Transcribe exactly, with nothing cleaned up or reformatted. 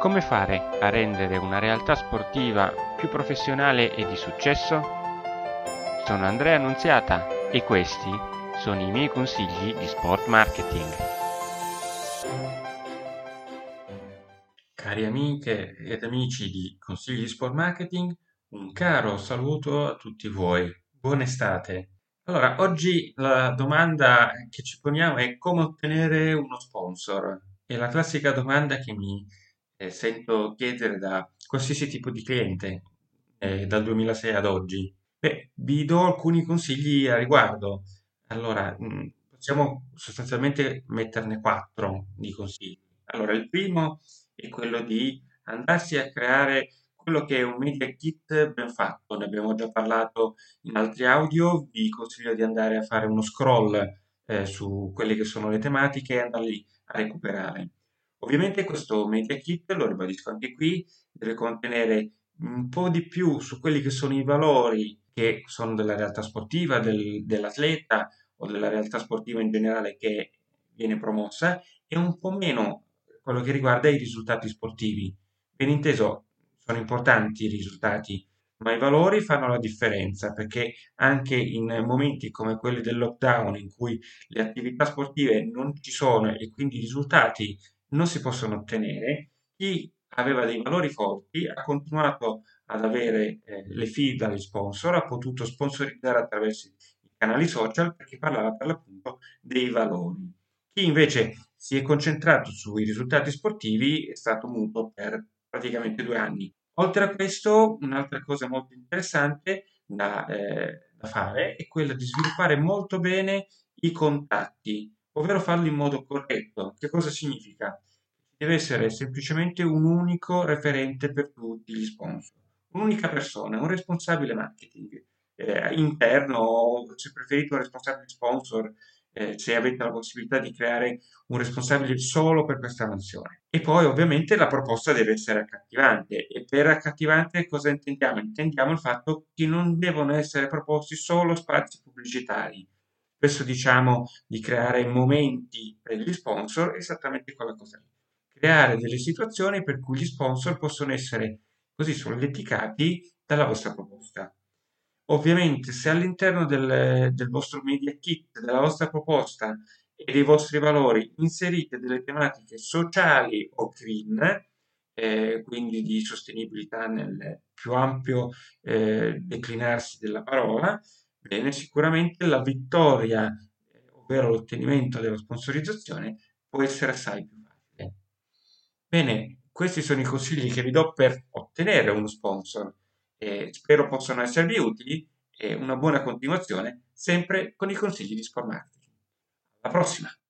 Come fare a rendere una realtà sportiva più professionale e di successo? Sono Andrea Nunziata e questi sono i miei consigli di Sport Marketing. Cari amiche ed amici di Consigli di Sport Marketing, un caro saluto a tutti voi. Buona estate! Allora, oggi la domanda che ci poniamo è come ottenere uno sponsor. È la classica domanda che mi eh, sento chiedere da qualsiasi tipo di cliente eh, dal duemilasei ad oggi. Beh, vi do alcuni consigli a riguardo. Allora, mh, possiamo sostanzialmente metterne quattro di consigli. Allora, il primo è quello di andarsi a creare quello che è un media kit ben fatto, ne abbiamo già parlato in altri audio. Vi consiglio di andare a fare uno scroll eh, su quelle che sono le tematiche e andarli a recuperare. Ovviamente questo media kit, lo ribadisco anche qui, deve contenere un po' di più su quelli che sono i valori che sono della realtà sportiva, del, dell'atleta o della realtà sportiva in generale che viene promossa, e un po' meno quello che riguarda i risultati sportivi. Ben inteso, sono importanti i risultati, ma i valori fanno la differenza, perché anche in momenti come quelli del lockdown in cui le attività sportive non ci sono e quindi i risultati non si possono ottenere, chi aveva dei valori forti ha continuato ad avere eh, le fee dagli sponsor, ha potuto sponsorizzare attraverso i canali social perché parlava per l'appunto dei valori. Chi invece si è concentrato sui risultati sportivi è stato muto per praticamente due anni. Oltre a questo, un'altra cosa molto interessante da, eh, da fare è quella di sviluppare molto bene i contatti, ovvero farli in modo corretto. Che cosa significa? Deve essere semplicemente un unico referente per tutti gli sponsor, un'unica persona, un responsabile marketing eh, interno, o se preferite un responsabile sponsor, Eh, se avete la possibilità di creare un responsabile solo per questa mansione. E poi ovviamente la proposta deve essere accattivante, e per accattivante cosa intendiamo? Intendiamo il fatto che non devono essere proposti solo spazi pubblicitari. Spesso diciamo di creare momenti per gli sponsor, esattamente quella cosa lì. Creare delle situazioni per cui gli sponsor possono essere così solleticati dalla vostra proposta. Ovviamente, se all'interno del, del vostro media kit, della vostra proposta e dei vostri valori inserite delle tematiche sociali o green, eh, quindi di sostenibilità nel più ampio eh, declinarsi della parola, bene, sicuramente la vittoria, ovvero l'ottenimento della sponsorizzazione, può essere assai più facile. Bene, questi sono i consigli che vi do per ottenere uno sponsor. Eh, spero possano esservi utili e una buona continuazione sempre con i consigli di Sport Marketing. Alla prossima!